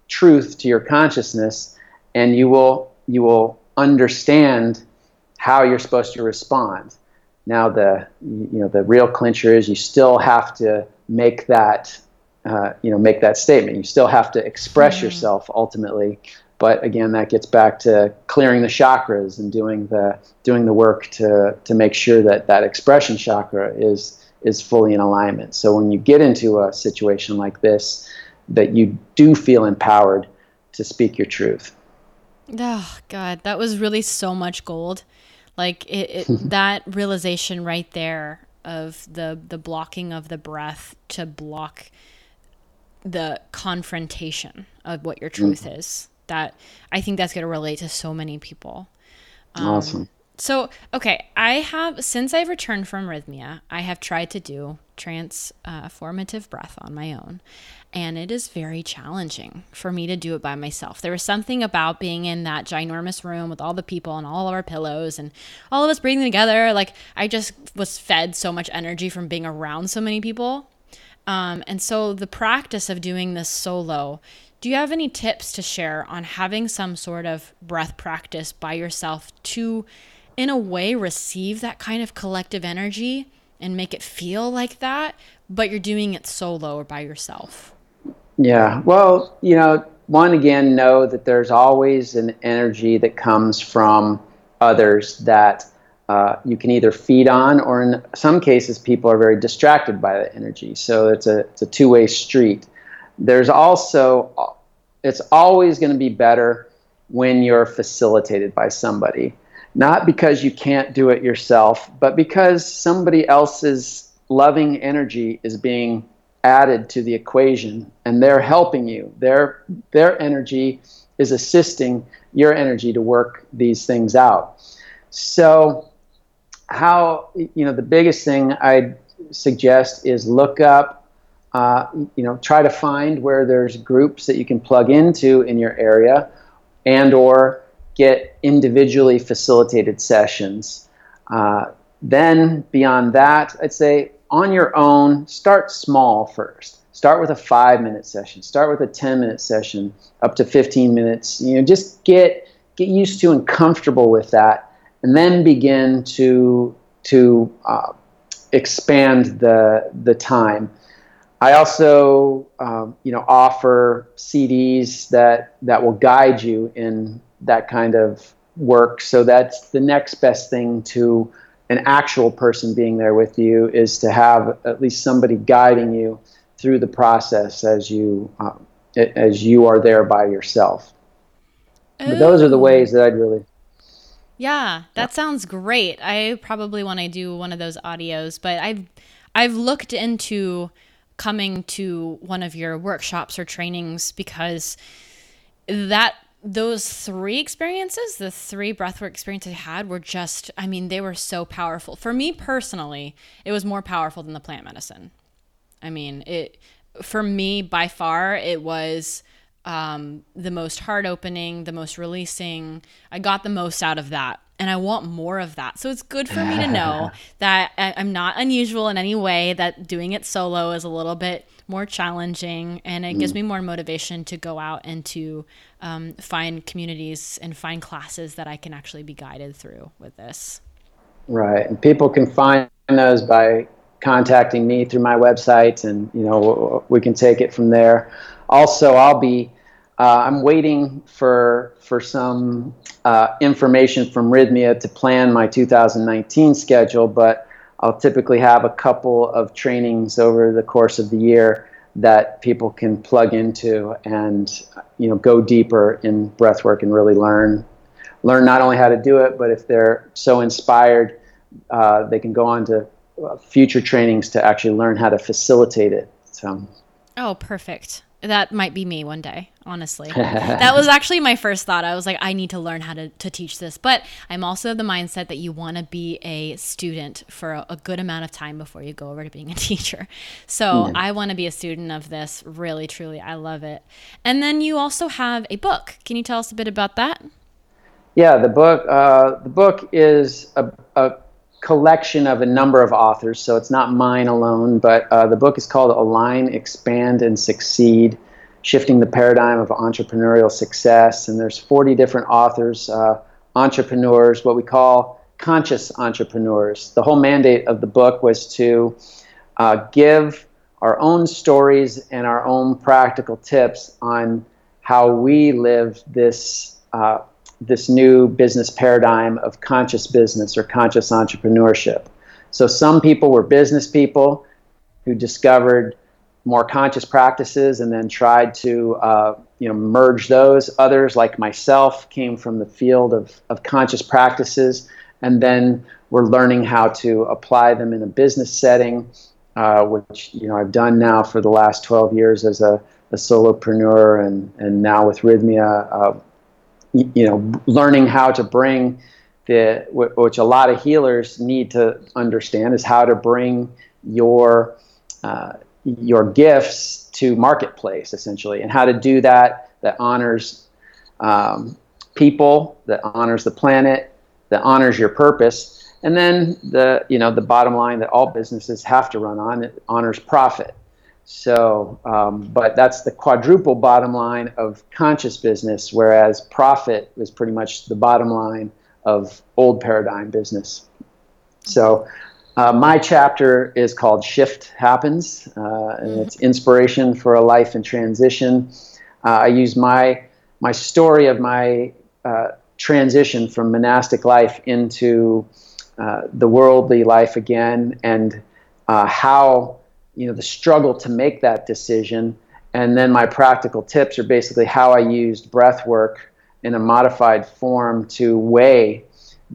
truth to your consciousness, and you will you will understand how you're supposed to respond. Now, the you know the real clincher is you still have to make that uh, you know make that statement. You still have to express mm-hmm. yourself ultimately. But again, that gets back to clearing the chakras and doing the doing the work to to make sure that that expression chakra is is fully in alignment. So when you get into a situation like this, that you do feel empowered to speak your truth. Oh God, that was really so much gold. Like it, it that realization right there of the the blocking of the breath to block the confrontation of what your truth mm-hmm. is. That I think that's going to relate to so many people. Um, awesome. So, okay, I have, since I've returned from Rhythmia, I have tried to do transformative uh, breath on my own, and it is very challenging for me to do it by myself. There was something about being in that ginormous room with all the people and all of our pillows and all of us breathing together. Like, I just was fed so much energy from being around so many people. Um, and so the practice of doing this solo, do you have any tips to share on having some sort of breath practice by yourself to, in a way, receive that kind of collective energy and make it feel like that, but you're doing it solo or by yourself? Yeah, well, you know, one, again, know that there's always an energy that comes from others that uh, you can either feed on, or in some cases people are very distracted by the energy. So it's a, it's a two-way street. There's also, it's always going to be better when you're facilitated by somebody. Not because you can't do it yourself, but because somebody else's loving energy is being added to the equation, and they're helping you. Their their energy is assisting your energy to work these things out. So how, you know, the biggest thing I'd suggest is look up, uh, you know, try to find where there's groups that you can plug into in your area, and or get individually facilitated sessions. Uh, then beyond that, I'd say on your own, start small first. Start with a five-minute session. Start with a ten-minute session, up to fifteen minutes. You know, just get get used to and comfortable with that, and then begin to to uh, expand the the time. I also, um, you know, offer C Ds that that will guide you in that kind of work. So that's the next best thing to an actual person being there with you, is to have at least somebody guiding you through the process as you um, as you are there by yourself. Ooh. But those are the ways that I'd really... Yeah, that yeah. sounds great. I probably want to do one of those audios, but I've I've looked into coming to one of your workshops or trainings, because that those three experiences, the three breathwork experiences I had were just, I mean, they were so powerful. For me personally, it was more powerful than the plant medicine. I mean, it, for me by far, it was um, the most heart opening, the most releasing. I got the most out of that, and I want more of that. So it's good for me to know that I'm not unusual in any way, that doing it solo is a little bit more challenging, and it gives me more motivation to go out and to um, find communities and find classes that I can actually be guided through with this. Right, and people can find those by contacting me through my website, and you know, we can take it from there. Also, I'll be uh, I'm waiting for for some uh, information from Rhythmia to plan my two thousand nineteen schedule, but I'll typically have a couple of trainings over the course of the year that people can plug into and, you know, go deeper in breathwork and really learn, learn not only how to do it, but if they're so inspired, uh, they can go on to future trainings to actually learn how to facilitate it. So, oh, perfect. That might be me one day, honestly. That was actually my first thought. I was like, I need to learn how to, to teach this. But I'm also of the mindset that you want to be a student for a, a good amount of time before you go over to being a teacher. So mm-hmm. I want to be a student of this, really, truly. I love it. And then you also have a book. Can you tell us a bit about that? Yeah, the book, uh, the book is a, a collection of a number of authors, so it's not mine alone, but uh, the book is called Align, Expand, and Succeed, Shifting the Paradigm of Entrepreneurial Success, and there's forty different authors, uh, entrepreneurs, what we call conscious entrepreneurs. The whole mandate of the book was to uh, give our own stories and our own practical tips on how we live this uh this new business paradigm of conscious business or conscious entrepreneurship. So some people were business people who discovered more conscious practices and then tried to uh, you know, merge those. Others, like myself, came from the field of, of conscious practices and then were learning how to apply them in a business setting, uh, which you know I've done now for the last twelve years as a, a solopreneur, and, and now with Rhythmia, uh, you know, learning how to bring the, which a lot of healers need to understand, is how to bring your uh, your gifts to marketplace, essentially, and how to do that that honors um, people, that honors the planet, that honors your purpose. And then the, you know, the bottom line that all businesses have to run on, it honors profit. So, um, but that's the quadruple bottom line of conscious business, whereas profit is pretty much the bottom line of old paradigm business. So uh, my chapter is called Shift Happens, uh, and it's inspiration for a life in transition. Uh, I use my, my story of my uh, transition from monastic life into Uh, the worldly life again, and uh, how, you know, the struggle to make that decision. And then my practical tips are basically how I used breath work in a modified form to weigh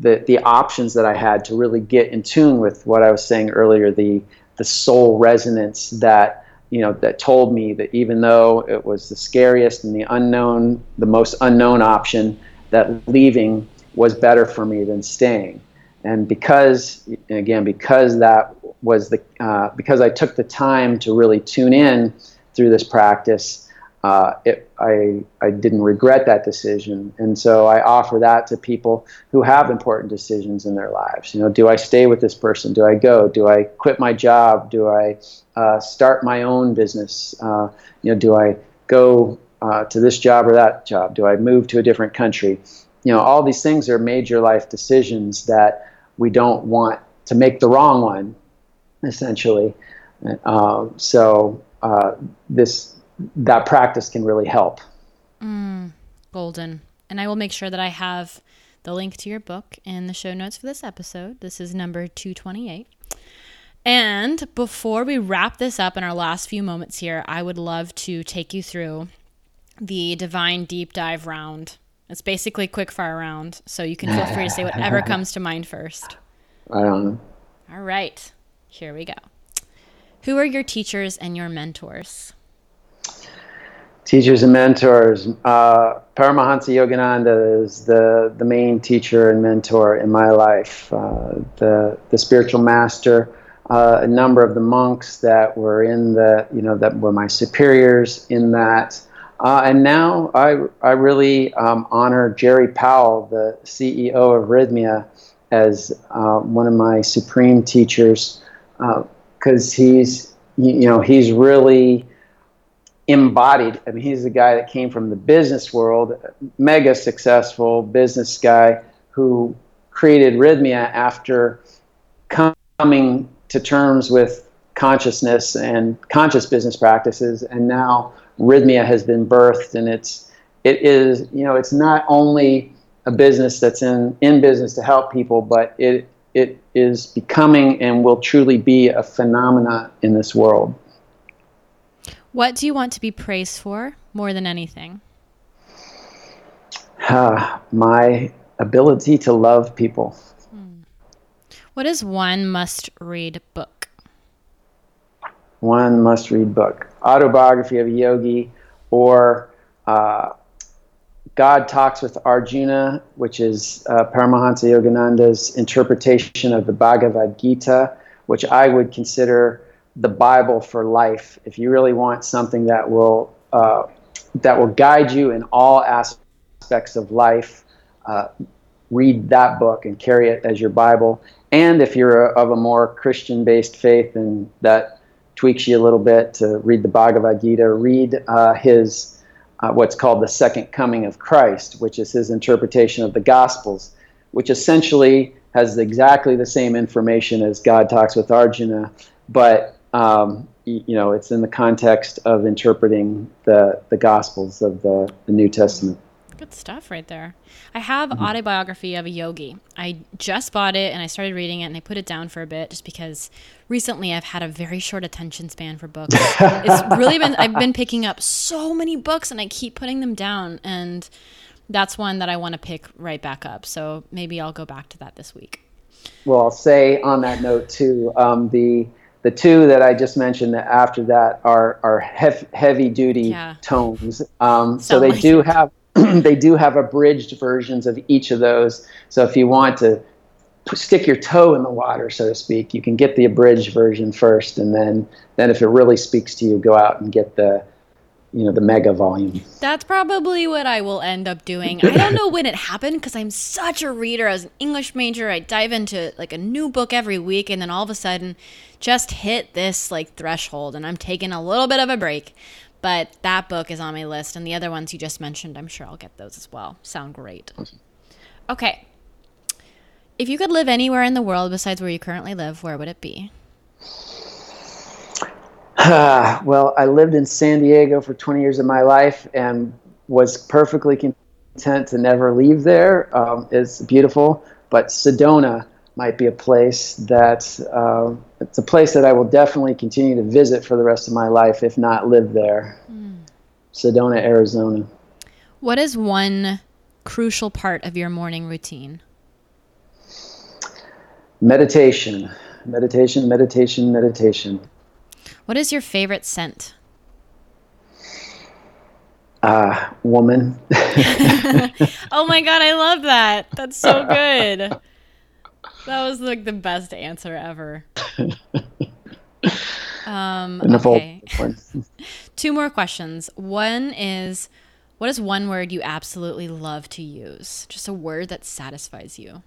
the the options that I had to really get in tune with what I was saying earlier, the the soul resonance that, you know, that told me that even though it was the scariest and the unknown, the most unknown option, that leaving was better for me than staying. And because, again, because that was the, uh, because I took the time to really tune in through this practice, uh, it, I I didn't regret that decision. And so I offer that to people who have important decisions in their lives. You know, do I stay with this person? Do I go? Do I quit my job? Do I uh, start my own business? Uh, you know, do I go uh, to this job or that job? Do I move to a different country? You know, all these things are major life decisions that we don't want to make the wrong one, essentially. Uh, so uh, this that practice can really help. Mm, golden. And I will make sure that I have the link to your book in the show notes for this episode. This is number two twenty-eight. And before we wrap this up in our last few moments here, I would love to take you through the divine deep dive round. It's basically quick fire round, so you can feel free to say whatever comes to mind first. Right on. All right. Here we go. Who are your teachers and your mentors? Teachers and mentors. Uh, Paramahansa Yogananda is the, the main teacher and mentor in my life. Uh, the the spiritual master. Uh, a number of the monks that were in the, you know, that were my superiors in that. Uh, and now I I really um, honor Jerry Powell, the C E O of Rhythmia, as uh, one of my supreme teachers, because uh, he's you know he's really embodied. I mean, he's the guy that came from the business world, mega successful business guy who created Rhythmia after coming to terms with consciousness and conscious business practices, and now Rhythmia has been birthed, and it's it is you know it's not only a business that's in, in business to help people, but it it is becoming and will truly be a phenomena in this world. What do you want to be praised for more than anything? Uh, my ability to love people. Hmm. What is one must-read book? One must-read book. Autobiography of a Yogi, or uh, God Talks with Arjuna, which is uh, Paramahansa Yogananda's interpretation of the Bhagavad Gita, which I would consider the Bible for life. If you really want something that will uh, that will guide you in all aspects of life, uh, read that book and carry it as your Bible. And if you're a, of a more Christian-based faith, and that tweaks you a little bit, to read the Bhagavad Gita, read uh, his uh, what's called the Second Coming of Christ, which is his interpretation of the Gospels, which essentially has exactly the same information as God Talks with Arjuna, but um, you know it's in the context of interpreting the the Gospels of the, the New Testament. Good stuff right there. I have mm-hmm. Autobiography of a Yogi. I just bought it and I started reading it, and I put it down for a bit just because recently I've had a very short attention span for books. It's really been, I've been picking up so many books and I keep putting them down, and that's one that I want to pick right back up. So maybe I'll go back to that this week. Well, I'll say on that note too, um, the The two that I just mentioned that after that are are hef- heavy duty yeah. tomes. Um, so they like do it. have they do have abridged versions of each of those. So if you want to stick your toe in the water, so to speak, you can get the abridged version first, and then then if it really speaks to you, go out and get the you know the mega volume. That's probably what I will end up doing. I don't know when it happened, because I'm such a reader. I was an English major. I dive into like a new book every week, and then all of a sudden just hit this like threshold, and I'm taking a little bit of a break. But that book is on my list, and the other ones you just mentioned, I'm sure I'll get those as well. Sound great. Okay. If you could live anywhere in the world besides where you currently live, where would it be? Uh, well, I lived in San Diego for twenty years of my life and was perfectly content to never leave there. Um, it's beautiful, but Sedona might be a place that uh, it's a place that I will definitely continue to visit for the rest of my life, if not live there. Mm. Sedona, Arizona. What is one crucial part of your morning routine? Meditation, meditation, meditation, meditation. What is your favorite scent? Uh, woman. Oh my God, I love that. That's so good. That was like the best answer ever. Um, okay. Two more questions. One is, what is one word you absolutely love to use? Just a word that satisfies you.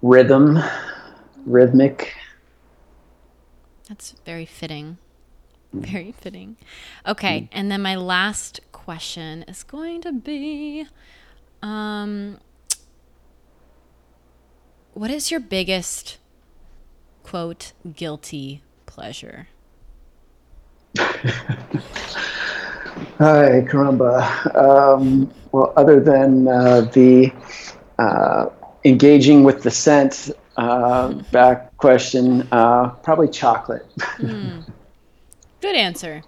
Rhythm, rhythmic. That's very fitting. Very fitting. Okay, and then my last question is going to be, um, what is your biggest, quote, guilty pleasure? Hi, caramba. Um, well, other than uh, the... Uh, engaging with the scent uh, back question, uh, probably chocolate. Mm. Good answer.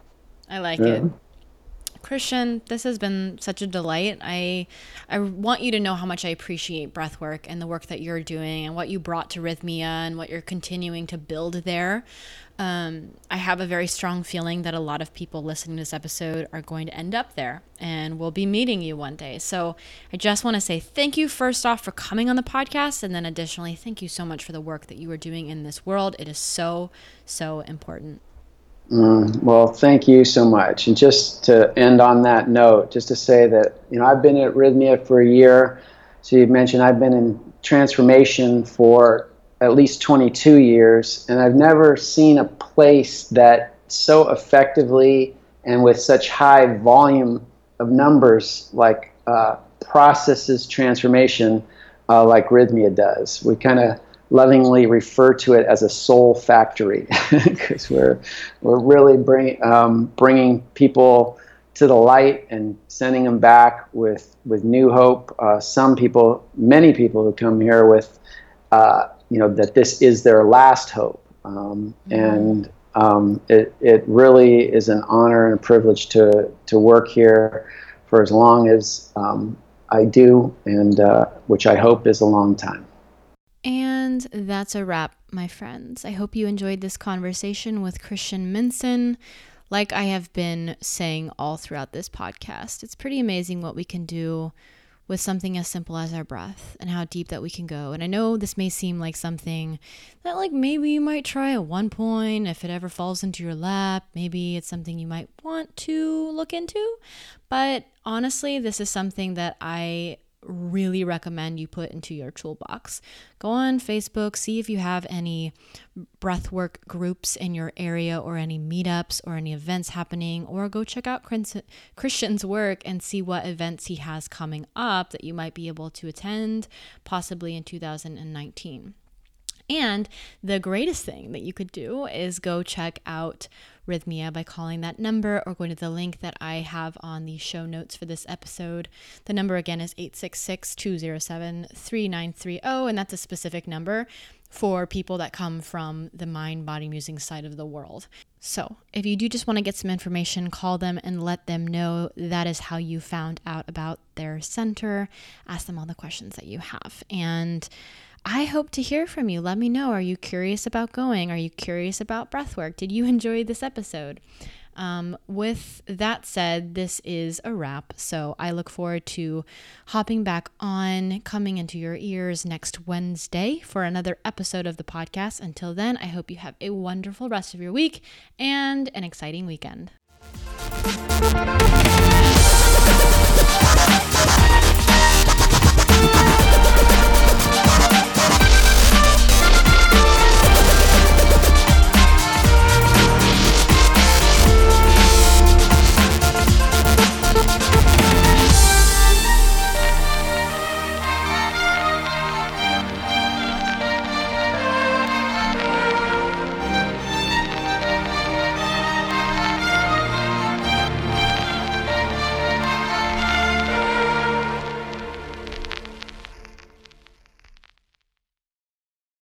I like yeah. it. Christian, this has been such a delight. I I want you to know how much I appreciate breath work and the work that you're doing and what you brought to Rhythmia and what you're continuing to build there. Um, I have a very strong feeling that a lot of people listening to this episode are going to end up there and we'll be meeting you one day. So I just want to say thank you first off for coming on the podcast. And then additionally, thank you so much for the work that you are doing in this world. It is so, so important. Mm, well, thank you so much. And just to end on that note, just to say that, you know, I've been at Rhythmia for a year. So you mentioned I've been in transformation for at least twenty-two years, and I've never seen a place that so effectively and with such high volume of numbers like uh, processes transformation uh, like Rhythmia does. We kind of lovingly refer to it as a soul factory because we're we're really bring, um, bringing people to the light and sending them back with with new hope. Uh, some people, many people who come here with uh, you know, that this is their last hope. Um, mm-hmm. And um, it it really is an honor and a privilege to, to work here for as long as um, I do, and uh, which I hope is a long time. And that's a wrap, my friends. I hope you enjoyed this conversation with Christian Minson. Like I have been saying all throughout this podcast, it's pretty amazing what we can do with something as simple as our breath and how deep that we can go. And I know this may seem like something that like maybe you might try at one point if it ever falls into your lap. Maybe it's something you might want to look into. But honestly, this is something that I really recommend you put into your toolbox. Go on Facebook, see if you have any breathwork groups in your area or any meetups or any events happening, or go check out Christian's work and see what events he has coming up that you might be able to attend, possibly in two thousand nineteen. And the greatest thing that you could do is go check out Rhythmia by calling that number or going to the link that I have on the show notes for this episode. The number again is eight six six, two zero seven, three nine three zero, and that's a specific number for people that come from the Mind Body Musings side of the world. So if you do just want to get some information, call them and let them know that is how you found out about their center. Ask them all the questions that you have. And I hope to hear from you. Let me know. Are you curious about going? Are you curious about breathwork? Did you enjoy this episode? Um, with that said, this is a wrap. So I look forward to hopping back on, coming into your ears next Wednesday for another episode of the podcast. Until then, I hope you have a wonderful rest of your week and an exciting weekend.